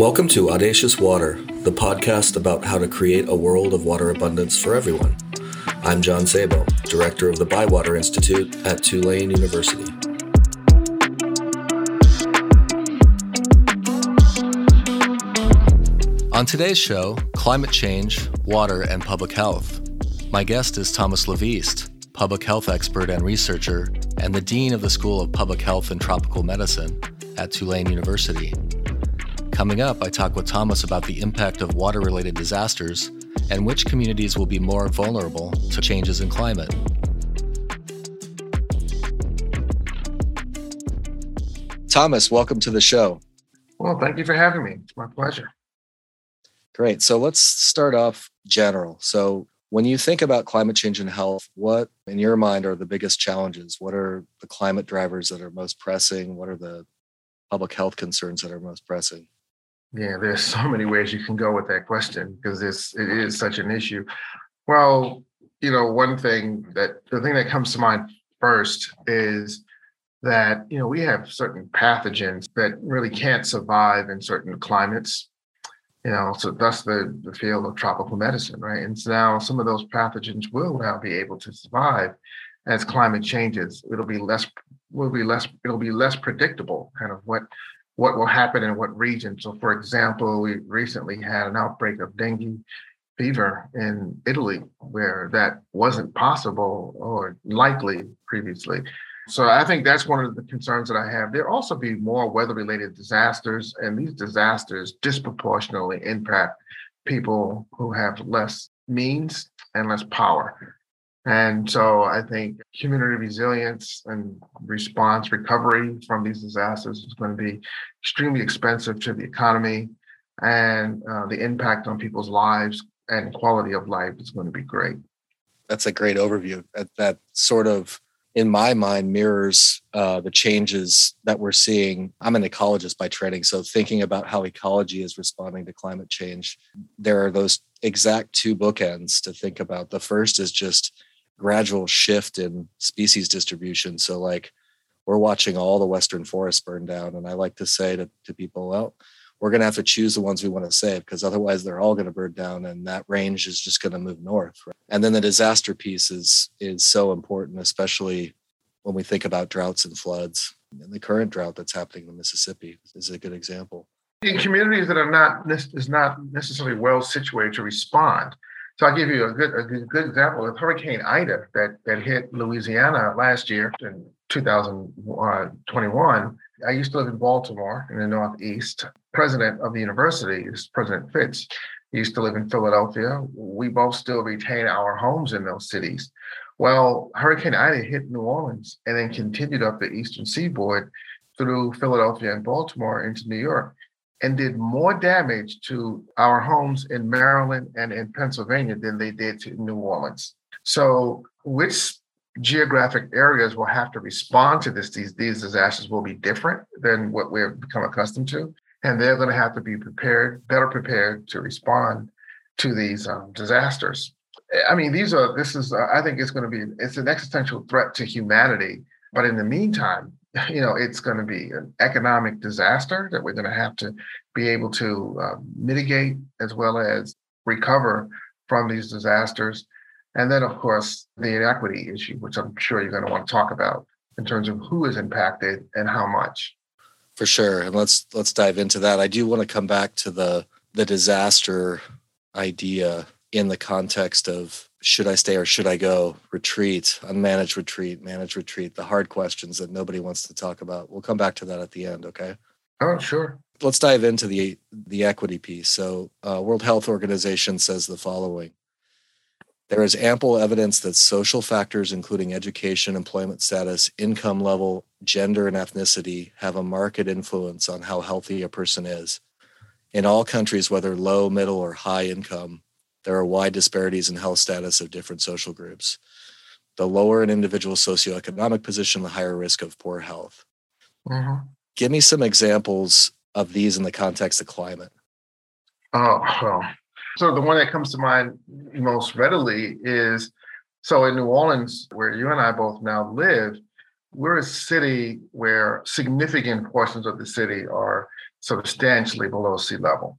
Welcome to Audacious Water, the podcast about how to create a world of water abundance for everyone. I'm John Sabo, director of the Bywater Institute at Tulane University. On today's show, climate change, water, and public health. My guest is Thomas LaVeist, public health expert and researcher, and the dean of the School of Public Health and Tropical Medicine at Tulane University. Coming up, I talk with Thomas about the impact of water-related disasters and which communities will be more vulnerable to changes in climate. Thomas, welcome to the show. Well, thank you for having me. It's my pleasure. Great. So let's start off general. So when you think about climate change and health, what, in your mind, are the biggest challenges? What are the climate drivers that are most pressing? What are the public health concerns that are most pressing? Yeah, there's so many ways you can go with that question because it is such an issue. Well, you know, the thing that comes to mind first is that, you know, we have certain pathogens that really can't survive in certain climates, you know, so that's the field of tropical medicine, right? And so now some of those pathogens will now be able to survive as climate changes. It'll be less predictable, kind of what will happen in what region. So, for example, we recently had an outbreak of dengue fever in Italy, where that wasn't possible or likely previously. So I think that's one of the concerns that I have. There'll also be more weather-related disasters, and these disasters disproportionately impact people who have less means and less power. And so I think community resilience and response recovery from these disasters is going to be extremely expensive to the economy, and the impact on people's lives and quality of life is going to be great. That's a great overview. That sort of, in my mind, mirrors the changes that we're seeing. I'm an ecologist by training, so thinking about how ecology is responding to climate change, there are those exact two bookends to think about. The first is just gradual shift in species distribution. So like we're watching all the Western forests burn down. And I like to say to people, well, we're going to have to choose the ones we want to save because otherwise they're all going to burn down and that range is just going to move north. Right? And then the disaster piece is so important, especially when we think about droughts and floods. And the current drought that's happening in Mississippi is a good example. In communities that are not necessarily well situated to respond. So I'll give you a good example of Hurricane Ida that hit Louisiana last year in 2021. I used to live in Baltimore in the Northeast. President of the university is President Fitz. He used to live in Philadelphia. We both still retain our homes in those cities. Well, Hurricane Ida hit New Orleans and then continued up the eastern seaboard through Philadelphia and Baltimore into New York, and did more damage to our homes in Maryland and in Pennsylvania than they did to New Orleans. So which geographic areas will have to respond to this? These disasters will be different than what we've become accustomed to, and they're going to have to be prepared, better prepared to respond to these disasters. I mean, I think it's an existential threat to humanity. But in the meantime, you know, it's going to be an economic disaster that we're going to have to be able to mitigate as well as recover from these disasters. And then, of course, the inequity issue, which I'm sure you're going to want to talk about in terms of who is impacted and how much. For sure. And let's dive into that. I do want to come back to the disaster idea in the context of should I stay or should I go? Retreat, unmanaged retreat, managed retreat, the hard questions that nobody wants to talk about. We'll come back to that at the end, okay? Oh, sure. Let's dive into the equity piece. So World Health Organization says the following. There is ample evidence that social factors, including education, employment status, income level, gender, and ethnicity, have a marked influence on how healthy a person is. In all countries, whether low, middle, or high income, there are wide disparities in health status of different social groups. The lower an individual's socioeconomic position, the higher risk of poor health. Mm-hmm. Give me some examples of these in the context of climate. Oh, well. So the one that comes to mind most readily is, so in New Orleans, where you and I both now live, we're a city where significant portions of the city are substantially below sea level,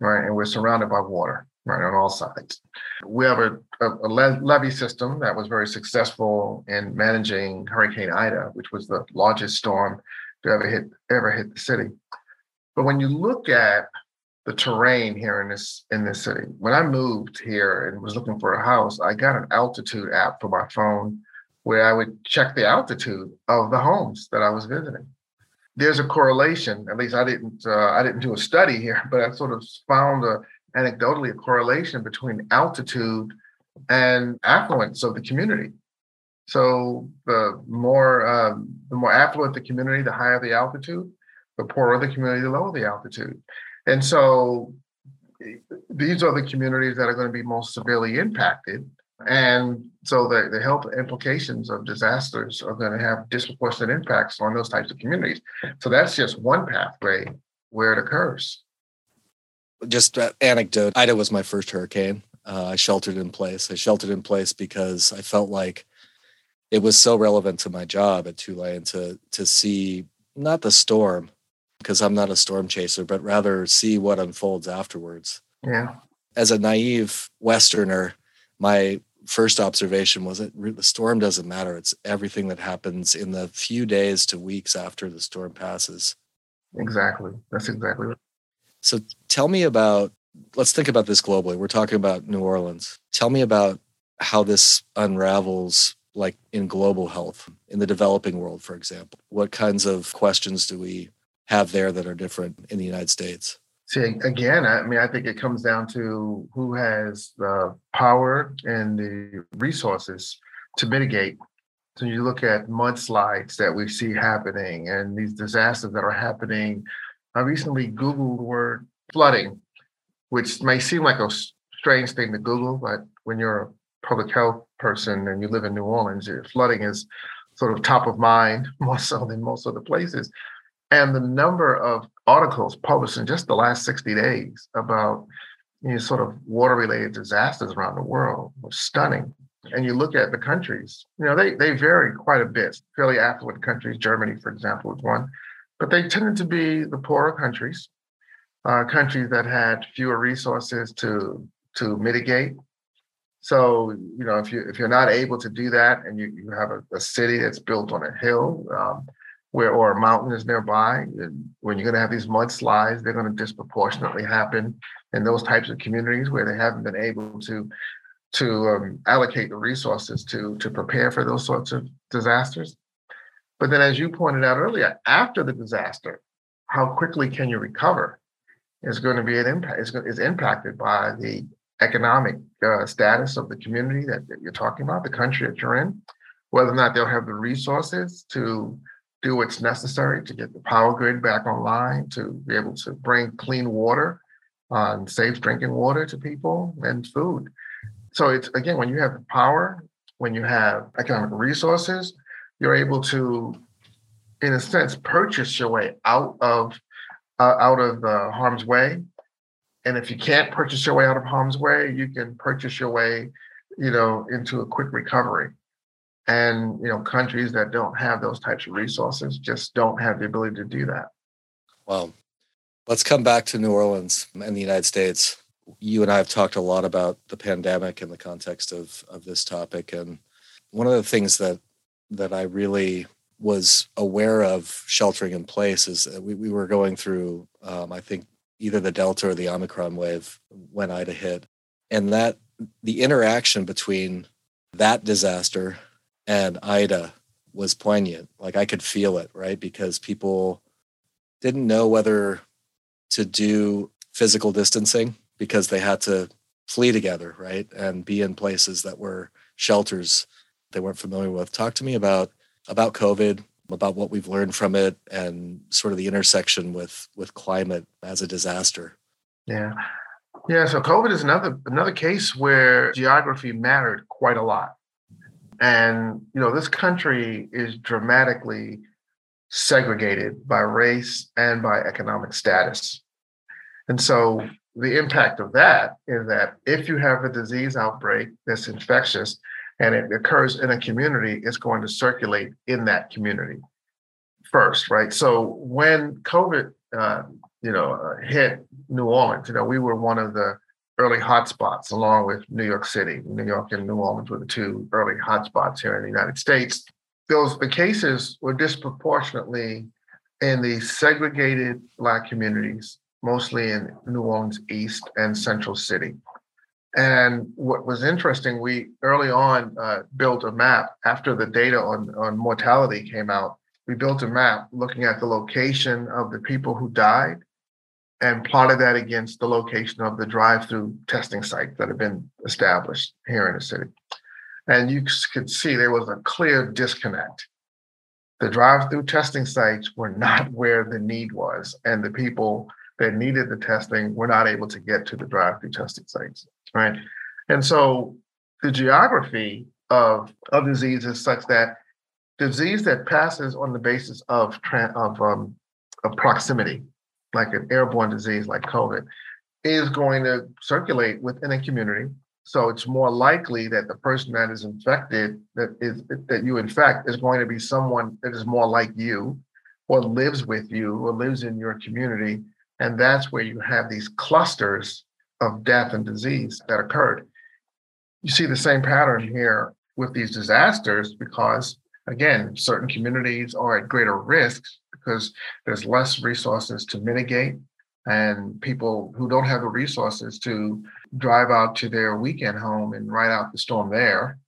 right? And we're surrounded by water, right, on all sides. We have a levee system that was very successful in managing Hurricane Ida, which was the largest storm to ever hit the city. But when you look at the terrain here in this city, when I moved here and was looking for a house, I got an altitude app for my phone where I would check the altitude of the homes that I was visiting. There's a correlation, at least I didn't do a study here, but I sort of found anecdotally a correlation between altitude and affluence of the community. So the more affluent the community, the higher the altitude; the poorer the community, the lower the altitude. And so these are the communities that are going to be most severely impacted. And so the health implications of disasters are going to have disproportionate impacts on those types of communities. So that's just one pathway where it occurs. Just an anecdote. Ida was my first hurricane. I sheltered in place. I sheltered in place because I felt like it was so relevant to my job at Tulane to see not the storm, because I'm not a storm chaser, but rather see what unfolds afterwards. Yeah. As a naive Westerner, my first observation was that the storm doesn't matter. It's everything that happens in the few days to weeks after the storm passes. Exactly. That's exactly right. So tell me about, let's think about this globally. We're talking about New Orleans. Tell me about how this unravels, like in global health, in the developing world, for example. What kinds of questions do we have there that are different in the United States? See, again, I mean, I think it comes down to who has the power and the resources to mitigate. So you look at mudslides that we see happening and these disasters that are happening. I recently Googled the word flooding, which may seem like a strange thing to Google, but when you're a public health person and you live in New Orleans, flooding is sort of top of mind more so than most other places. And the number of articles published in just the last 60 days about, you know, sort of water-related disasters around the world was stunning. And you look at the countries, you know, they vary quite a bit. Fairly affluent countries, Germany, for example, is one. But they tended to be the poorer countries, countries that had fewer resources to mitigate. So, you know, if you're not able to do that and you have a city that's built on a hill, or a mountain is nearby, when you're going to have these mudslides, they're going to disproportionately happen in those types of communities where they haven't been able to allocate the resources to prepare for those sorts of disasters. But then, as you pointed out earlier, after the disaster, how quickly can you recover is going to be an impact. Is impacted by the economic status of the community that you're talking about, the country that you're in, whether or not they'll have the resources to do what's necessary to get the power grid back online, to be able to bring clean water and safe drinking water to people and food. So it's, again, when you have the power, when you have economic resources, you're able to, in a sense, purchase your way out of harm's way. And if you can't purchase your way out of harm's way, you can purchase your way, you know, into a quick recovery. And, you know, countries that don't have those types of resources just don't have the ability to do that. Well, let's come back to New Orleans and the United States. You and I have talked a lot about the pandemic in the context of this topic. And one of the things that I really was aware of sheltering in place is that we were going through, I think, either the Delta or the Omicron wave when Ida hit. And that the interaction between that disaster and Ida was poignant. Like, I could feel it, right? Because people didn't know whether to do physical distancing because they had to flee together, right? And be in places that were shelters they weren't familiar with. Talk to me about COVID, about what we've learned from it, and sort of the intersection with climate as a disaster. Yeah. Yeah. So COVID is another case where geography mattered quite a lot. And, you know, this country is dramatically segregated by race and by economic status. And so the impact of that is that if you have a disease outbreak that's infectious and it occurs in a community, it's going to circulate in that community first, right? So when COVID hit New Orleans. We were one of the early hotspots, along with New York City. New York and New Orleans were the two early hotspots here in the United States. The cases were disproportionately in the segregated Black communities, mostly in New Orleans East and Central City. And what was interesting, we early on built a map after the data on mortality came out. We built a map looking at the location of the people who died and plotted that against the location of the drive-through testing sites that have been established here in the city. And you could see there was a clear disconnect. The drive-through testing sites were not where the need was, and the people that needed the testing were not able to get to the drive-through testing sites, right? And so the geography of disease is such that disease that passes on the basis of proximity, like an airborne disease like COVID, is going to circulate within a community. So it's more likely that the person that is infected, that you infect, is going to be someone that is more like you, or lives with you, or lives in your community. And that's where you have these clusters of death and disease that occurred. You see the same pattern here with these disasters because, again, certain communities are at greater risk because there's less resources to mitigate, and people who don't have the resources to drive out to their weekend home and ride out the storm there,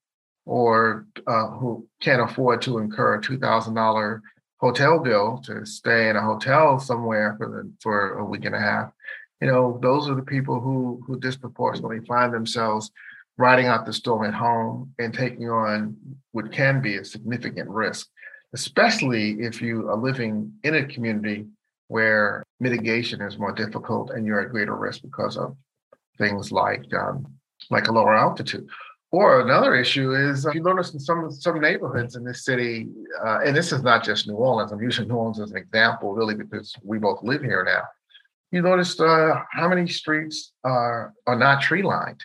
or who can't afford to incur a $2,000 hotel bill to stay in a hotel somewhere for a week and a half. Those are the people who disproportionately find themselves riding out the storm at home and taking on what can be a significant risk, especially if you are living in a community where mitigation is more difficult and you're at greater risk because of things like a lower altitude. Or another issue is, you notice in some neighborhoods in this city, and this is not just New Orleans, I'm using New Orleans as an example, really, because we both live here now. You notice how many streets are not tree-lined.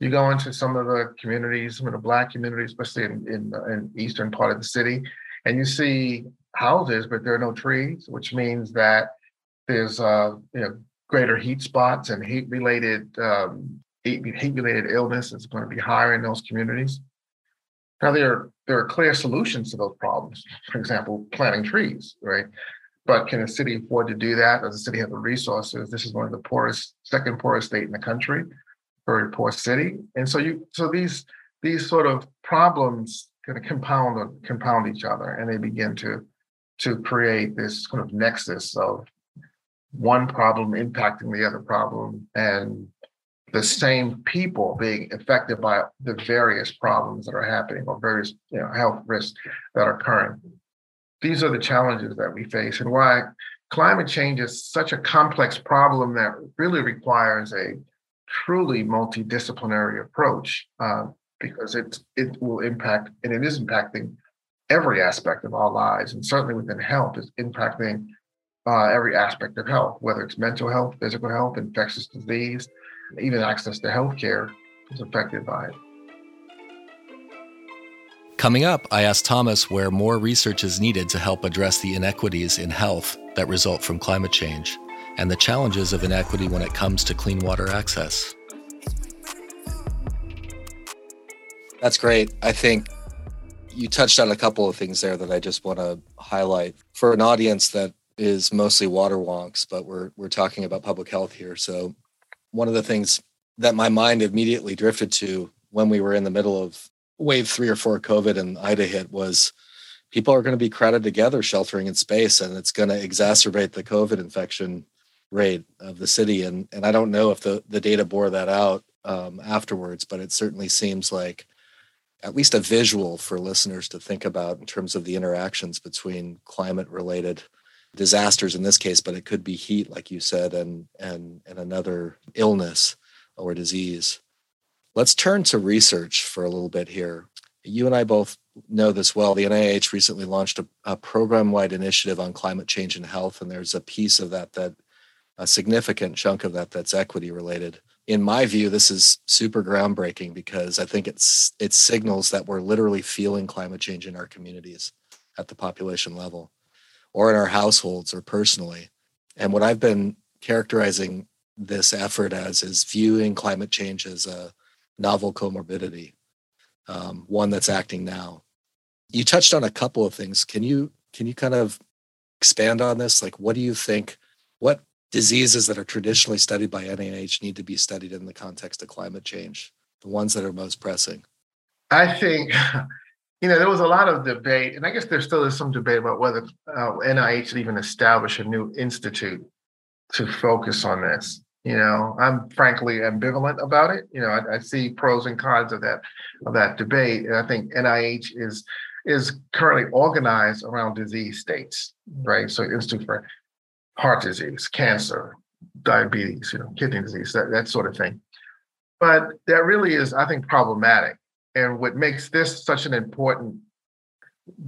You go into some of the communities, some of the Black communities, especially in the eastern part of the city, and you see houses, but there are no trees, which means that there's greater heat spots and heat-related illness is going to be higher in those communities. Now, there are clear solutions to those problems. For example, planting trees, right? But can a city afford to do that? Does the city have the resources? This is one of the second poorest state in the country, very poor city. And so these sort of problems kind of compound each other, and they begin to create this kind of nexus of one problem impacting the other problem, and the same people being affected by the various problems that are happening, or various health risks that are occurring. These are the challenges that we face, and why climate change is such a complex problem that really requires a truly multidisciplinary approach, because it will impact, and it is impacting every aspect of our lives, and certainly within health, it's impacting every aspect of health, whether it's mental health, physical health, infectious disease, even access to healthcare is affected by it. Coming up, I asked Thomas where more research is needed to help address the inequities in health that result from climate change, and the challenges of inequity when it comes to clean water access. That's great. I think you touched on a couple of things there that I just want to highlight. For an audience that is mostly water wonks, but we're talking about public health here. So one of the things that my mind immediately drifted to when we were in the middle of wave 3 or 4 COVID and Ida hit was, people are going to be crowded together sheltering in space, and it's going to exacerbate the COVID infection rate of the city. And I don't know if the data bore that out afterwards, but it certainly seems like at least a visual for listeners to think about in terms of the interactions between climate-related disasters in this case, but it could be heat, like you said, and another illness or disease. Let's turn to research for a little bit here. You and I both know this well. The NIH recently launched a program-wide initiative on climate change and health, and there's a piece of that, a significant chunk of that's equity-related. In my view, this is super groundbreaking because I think it signals that we're literally feeling climate change in our communities at the population level, or in our households, or personally. And what I've been characterizing this effort as is viewing climate change as a novel comorbidity, one that's acting now. You touched on a couple of things. Can you kind of expand on this? Like, what do you think, what diseases that are traditionally studied by NIH need to be studied in the context of climate change, the ones that are most pressing? I think, there was a lot of debate, and I guess there still is some debate about whether NIH should even establish a new institute to focus on this. I'm frankly ambivalent about it. I see pros and cons of that debate. And I think NIH is currently organized around disease states, right? So Institute for Heart Disease, Cancer, Diabetes, kidney disease, that sort of thing. But that really is, I think, problematic. And what makes this such an important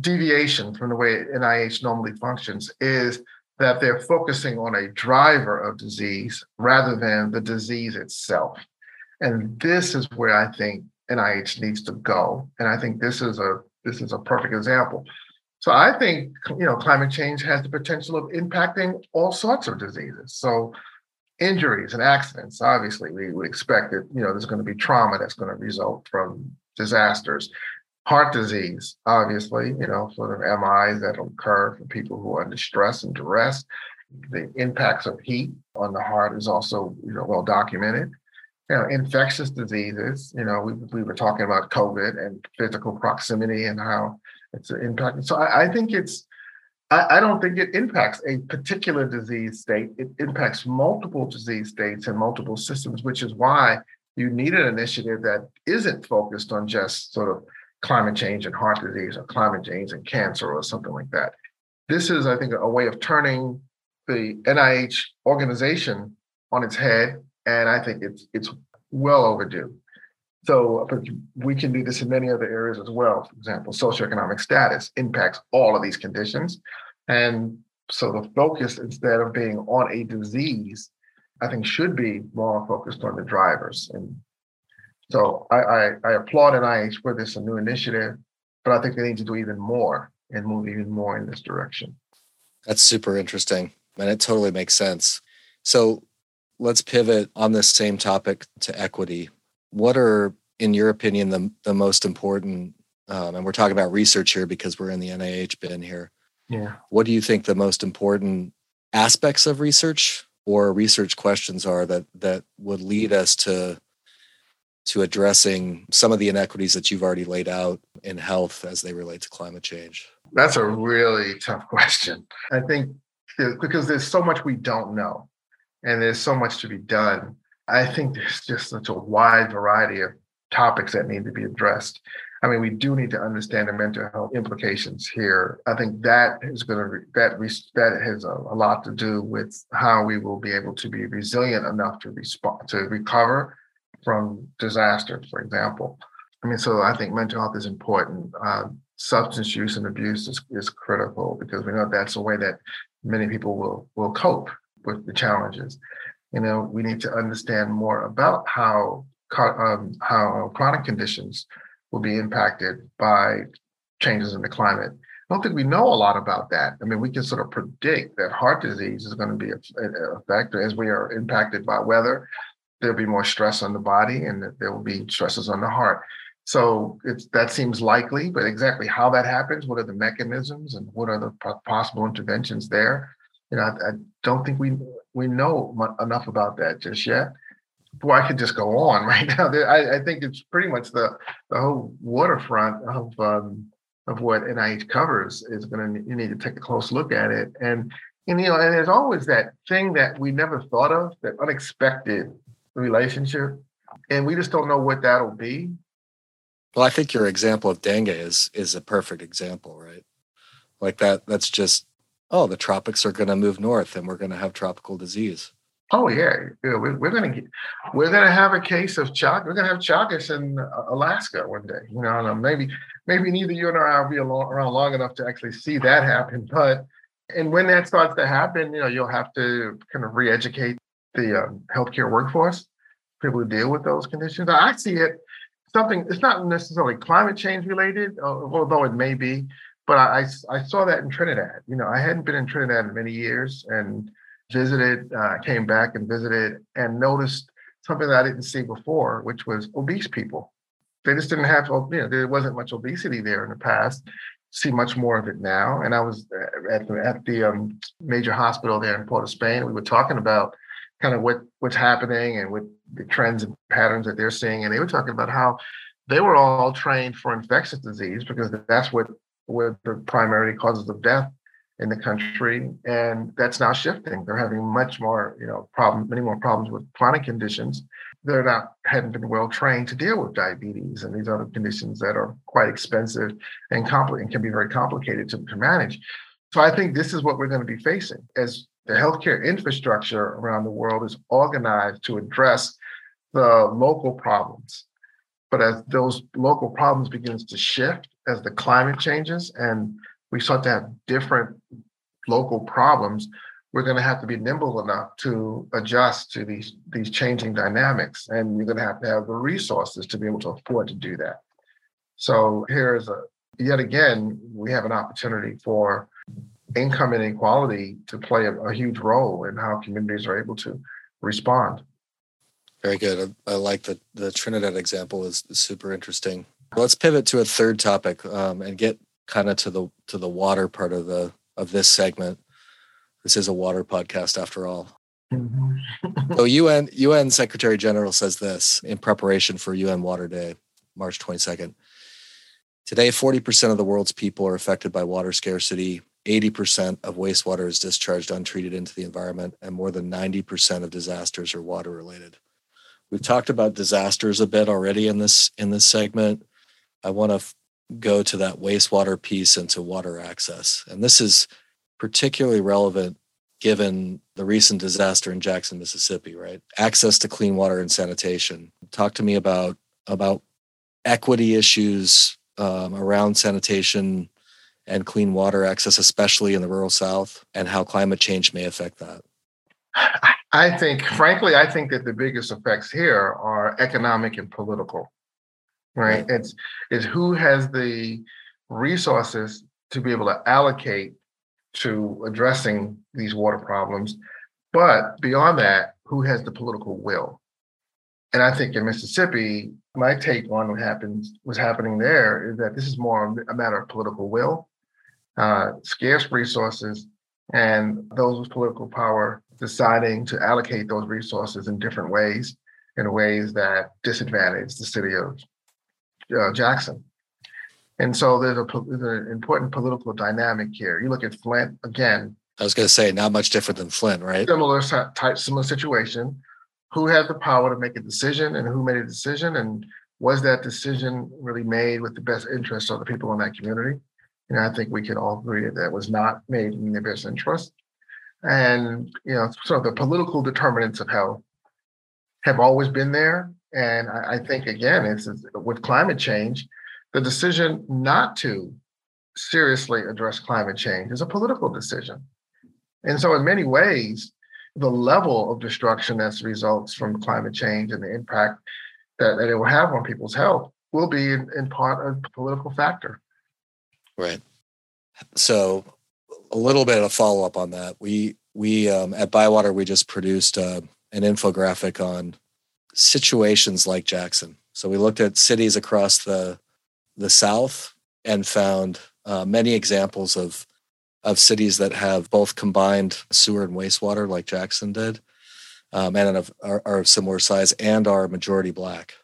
deviation from the way NIH normally functions is that they're focusing on a driver of disease rather than the disease itself. And this is where I think NIH needs to go. And I think this is a perfect example. So I think, climate change has the potential of impacting all sorts of diseases. So injuries and accidents, obviously, we would expect that, there's going to be trauma that's going to result from disasters. Heart disease, obviously, sort of MIs that occur for people who are under stress and duress. The impacts of heat on the heart is also, well documented. Infectious diseases, we were talking about COVID and physical proximity and how it's impacting. So I think I don't think it impacts a particular disease state. It impacts multiple disease states and multiple systems, which is why you need an initiative that isn't focused on just sort of climate change and heart disease or climate change and cancer or something like that. This is, I think, a way of turning the NIH organization on its head, and I think it's well overdue. So we can do this in many other areas as well. For example, socioeconomic status impacts all of these conditions. And so the focus, instead of being on a disease, I think should be more focused on the drivers. And so I applaud NIH for this, a new initiative, but I think they need to do even more and move even more in this direction. That's super interesting, and it totally makes sense. So let's pivot on this same topic to equity. What are, in your opinion, the most important, and we're talking about research here because we're in the NIH bin here. Yeah. What do you think the most important aspects of research or research questions are that would lead us to addressing some of the inequities that you've already laid out in health as they relate to climate change? That's a really tough question. I think because there's so much we don't know and there's so much to be done. I think there's just such a wide variety of topics that need to be addressed. I mean, we do need to understand the mental health implications here. I think that has a lot to do with how we will be able to be resilient enough to respond, to recover from disaster, for example. I mean, so I think mental health is important. Substance use and abuse is critical because we know that's a way that many people will cope with the challenges. We need to understand more about how chronic conditions will be impacted by changes in the climate. I don't think we know a lot about that. I mean, we can sort of predict that heart disease is going to be a factor as we are impacted by weather. There'll be more stress on the body and there will be stresses on the heart. So that seems likely, but exactly how that happens, what are the mechanisms and what are the possible interventions there? I don't think we know enough about that just yet. Boy, I could just go on right now. I think it's pretty much the whole waterfront of what NIH covers is you need to take a close look at it. And there's always that thing that we never thought of, that unexpected relationship, and we just don't know what that'll be. Well, I think your example of dengue is a perfect example, right? Like that's just, oh, the tropics are going to move north and we're going to have tropical disease. Oh, yeah. We're going to have a case of Chagas. We're going to have Chagas in Alaska one day. Maybe neither you nor I will be around long enough to actually see that happen. And when that starts to happen, you'll have to kind of re-educate the healthcare workforce, people who deal with those conditions. I see it something, it's not necessarily climate change related, although it may be, but I saw that in Trinidad. I hadn't been in Trinidad in many years, and came back and visited and noticed something that I didn't see before, which was obese people. They just didn't have, there wasn't much obesity there in the past. See much more of it now. And I was at the major hospital there in Port of Spain. We were talking about kind of what's happening and what the trends and patterns that they're seeing. And they were talking about how they were all trained for infectious disease because that's what were the primary causes of death in the country. And that's now shifting. They're having much more, many more problems with chronic conditions. They're hadn't been well trained to deal with diabetes and these other conditions that are quite expensive and can be very complicated to manage. So I think this is what we're going to be facing as the healthcare infrastructure around the world is organized to address the local problems. But as those local problems begins to shift, as the climate changes and we start to have different local problems, we're going to have to be nimble enough to adjust to these changing dynamics. And you're going to have the resources to be able to afford to do that. So here's yet again, we have an opportunity for income inequality to play a huge role in how communities are able to respond. Very good. I like the Trinidad example is super interesting. Let's pivot to a third topic and get kind of to the water part of this segment. This is a water podcast after all. Mm-hmm. So UN Secretary General says this in preparation for UN Water Day, March 22nd. Today, 40% of the world's people are affected by water scarcity. 80% of wastewater is discharged untreated into the environment, and more than 90% of disasters are water related. We've talked about disasters a bit already in this segment. I want to go to that wastewater piece and to water access. And this is particularly relevant given the recent disaster in Jackson, Mississippi, right? Access to clean water and sanitation. Talk to me about equity issues around sanitation and clean water access, especially in the rural South, and how climate change may affect that. I think that the biggest effects here are economic and political, right? It's who has the resources to be able to allocate to addressing these water problems, but beyond that, who has the political will? And I think in Mississippi, my take on what's happening there is that this is more a matter of political will, scarce resources, and those with political power deciding to allocate those resources in different ways, in ways that disadvantage the city of Jackson. And so there's an important political dynamic here. You look at Flint, again. I was going to say, not much different than Flint, right? Similar situation. Who had the power to make a decision and who made a decision? And was that decision really made with the best interest of the people in that community? And I think we can all agree that that was not made in their best interest. And, sort of the political determinants of health have always been there. And I think, again, it's with climate change, the decision not to seriously address climate change is a political decision. And so in many ways, the level of destruction that results from climate change and the impact that it will have on people's health will be in part a political factor. Right. So a little bit of follow-up on that. We at Bywater, we just produced an infographic on situations like Jackson. So we looked at cities across the South and found many examples of cities that have both combined sewer and wastewater like Jackson did, and are of similar size and are majority Black,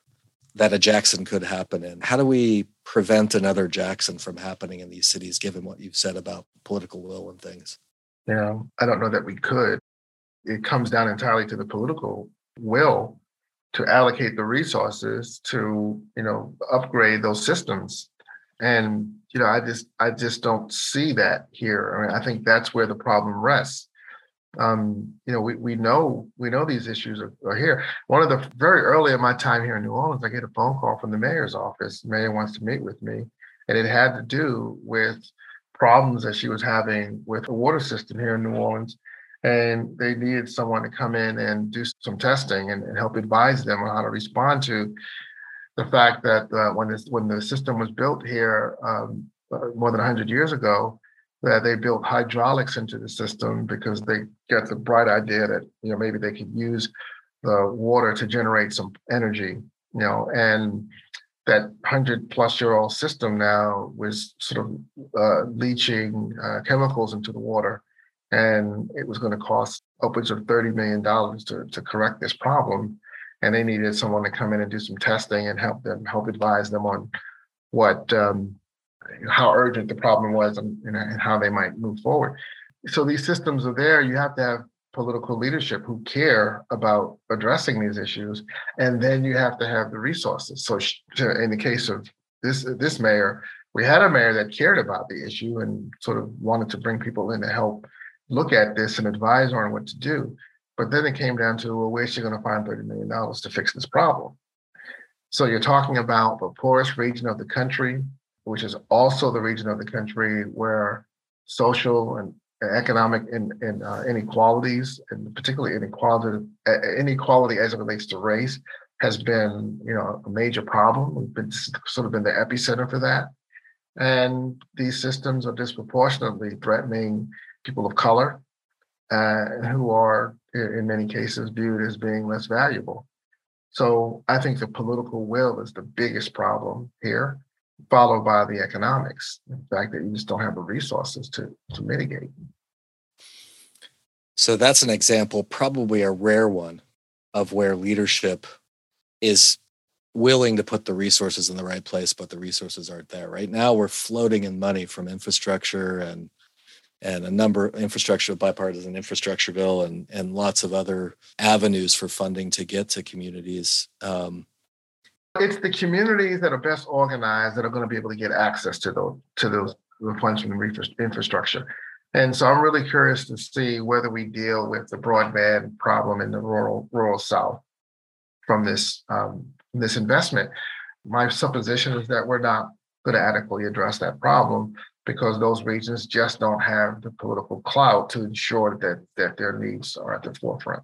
that a Jackson could happen in. How do we prevent another Jackson from happening in these cities, given what you've said about political will and things? Yeah, I don't know that we could. It comes down entirely to the political will to allocate the resources to, upgrade those systems. And, I just don't see that here. I mean, I think that's where the problem rests. We know these issues are here. One of the very early in my time here in New Orleans, I get a phone call from the mayor's office. The mayor wants to meet with me. And it had to do with problems that she was having with the water system here in New Orleans. And they needed someone to come in and do some testing and help advise them on how to respond to the fact that when the system was built here more than 100 years ago, that they built hydraulics into the system because they got the bright idea that, you know, maybe they could use the water to generate some energy, you know, and that 100-plus-year-old system now was sort of leaching chemicals into the water, and it was going to cost upwards of $30 million to correct this problem. And they needed someone to come in and do some testing and help advise them on what, how urgent the problem was and how they might move forward. So these systems are there. You have to have political leadership who care about addressing these issues, and then you have to have the resources. So in the case of this mayor, we had a mayor that cared about the issue and sort of wanted to bring people in to help look at this and advise on what to do. But then it came down to, well, where's she going to find $30 million to fix this problem? So you're talking about the poorest region of the country, which is also the region of the country where social and economic inequalities, and particularly inequality as it relates to race, has been, you know, a major problem. We've been sort of been the epicenter for that, and these systems are disproportionately threatening people of color, who are in many cases viewed as being less valuable. So I think the political will is the biggest problem here, followed by the economics, the fact that you just don't have the resources to mitigate. So that's an example, probably a rare one, of where leadership is willing to put the resources in the right place, but the resources aren't there. Right now, we're floating in money from infrastructure and a number of infrastructure, bipartisan infrastructure bill, and lots of other avenues for funding to get to communities. It's the communities that are best organized that are going to be able to get access to those funds from infrastructure. And so I'm really curious to see whether we deal with the broadband problem in the rural South from this investment. My supposition is that we're not going to adequately address that problem because those regions just don't have the political clout to ensure that their needs are at the forefront.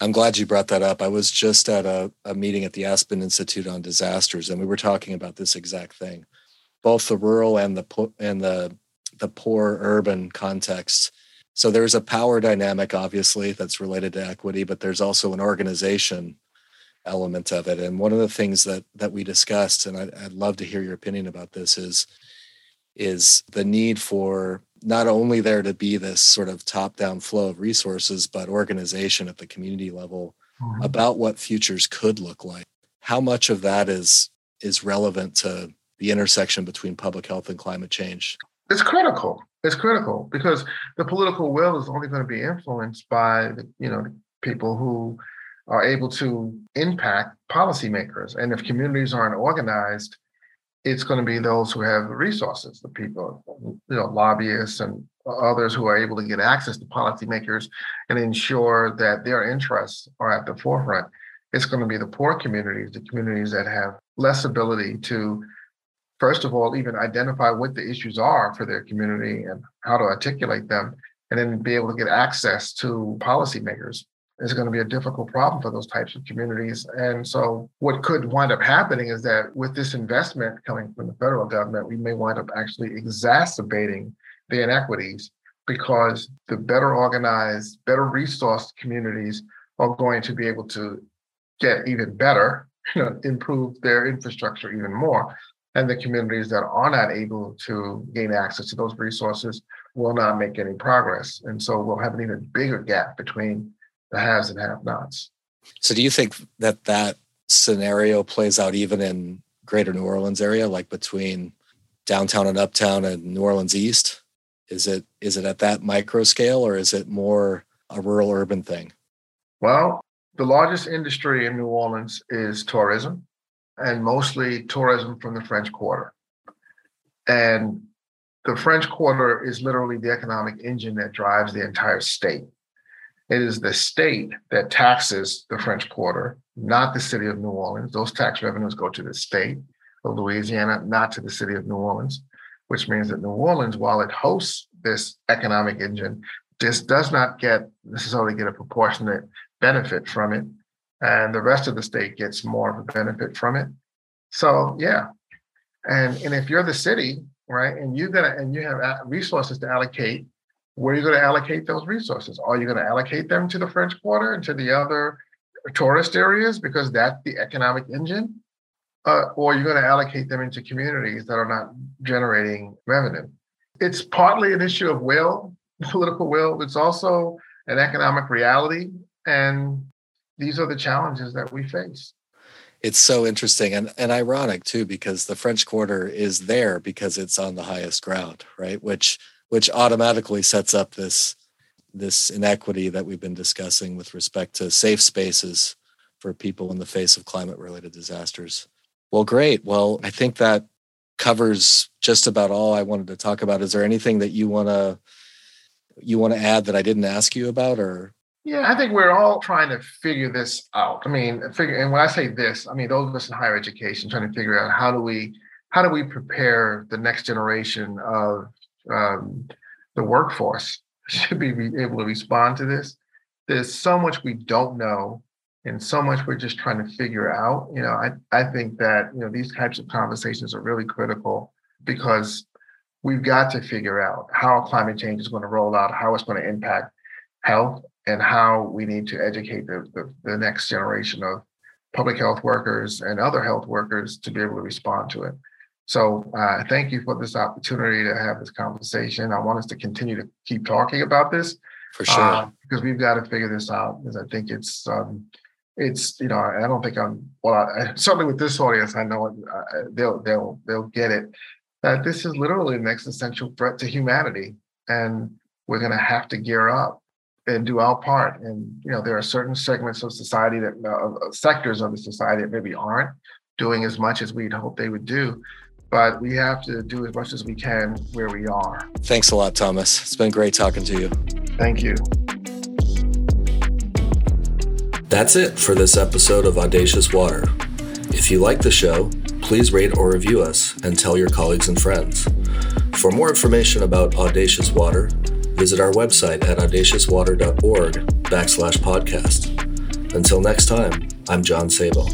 I'm glad you brought that up. I was just at a meeting at the Aspen Institute on disasters, and we were talking about this exact thing. Both the rural and the poor urban context. So there's a power dynamic, obviously, that's related to equity, but there's also an organization element of it. And one of the things that we discussed, and I'd love to hear your opinion about this, is the need for not only there to be this sort of top-down flow of resources, but organization at the community level about what futures could look like. How much of that is relevant to the intersection between public health and climate change? It's critical. It's critical because the political will is only going to be influenced by people who are able to impact policymakers. And if communities aren't organized, it's going to be those who have the resources, the people, lobbyists and others who are able to get access to policymakers and ensure that their interests are at the forefront. It's going to be the poor communities, the communities that have less ability to, first of all, even identify what the issues are for their community and how to articulate them, and then be able to get access to policymakers. It's going to be a difficult problem for those types of communities. And so what could wind up happening is that with this investment coming from the federal government, we may wind up actually exacerbating the inequities because the better organized, better resourced communities are going to be able to get even better, improve their infrastructure even more. And the communities that are not able to gain access to those resources will not make any progress. And so we'll have an even bigger gap between the haves and have-nots. So do you think that scenario plays out even in greater New Orleans area, like between downtown and uptown and New Orleans East? Is it at that micro scale, or is it more a rural-urban thing? Well, the largest industry in New Orleans is tourism, and mostly tourism from the French Quarter. And the French Quarter is literally the economic engine that drives the entire state. It is the state that taxes the French Quarter, not the city of New Orleans. Those tax revenues go to the state of Louisiana, not to the city of New Orleans, which means that New Orleans, while it hosts this economic engine, just does not necessarily get a proportionate benefit from it. And the rest of the state gets more of a benefit from it. So, yeah. And if you're the city right? And you have resources to allocate. Where are you going to allocate those resources? Are you going to allocate them to the French Quarter and to the other tourist areas because that's the economic engine? Or you're going to allocate them into communities that are not generating revenue? It's partly an issue of will, political will. It's also an economic reality. And these are the challenges that we face. It's so interesting and ironic, too, because the French Quarter is there because it's on the highest ground, right? Which automatically sets up this inequity that we've been discussing with respect to safe spaces for people in the face of climate-related disasters. Well, great. Well, I think that covers just about all I wanted to talk about. Is there anything that you want to add that I didn't ask you about, or? Yeah, I think we're all trying to figure this out. I mean, and when I say this, I mean those of us in higher education trying to figure out how do we prepare the next generation of the workforce should be able to respond to this. There's so much we don't know, and so much we're just trying to figure out. You know, I think that these types of conversations are really critical because we've got to figure out how climate change is going to roll out, how it's going to impact health, and how we need to educate the next generation of public health workers and other health workers to be able to respond to it. So thank you for this opportunity to have this conversation. I want us to continue to keep talking about this. For sure. Because we've got to figure this out, because I think it's I don't think certainly with this audience, I know they'll get it, that this is literally an existential threat to humanity. And we're going to have to gear up and do our part. And, there are certain segments of society sectors of the society that maybe aren't doing as much as we'd hope they would do, but we have to do as much as we can where we are. Thanks a lot, Thomas. It's been great talking to you. Thank you. That's it for this episode of Audacious Water. If you like the show, please rate or review us and tell your colleagues and friends. For more information about Audacious Water, visit our website at audaciouswater.org/podcast. Until next time, I'm John Sabo.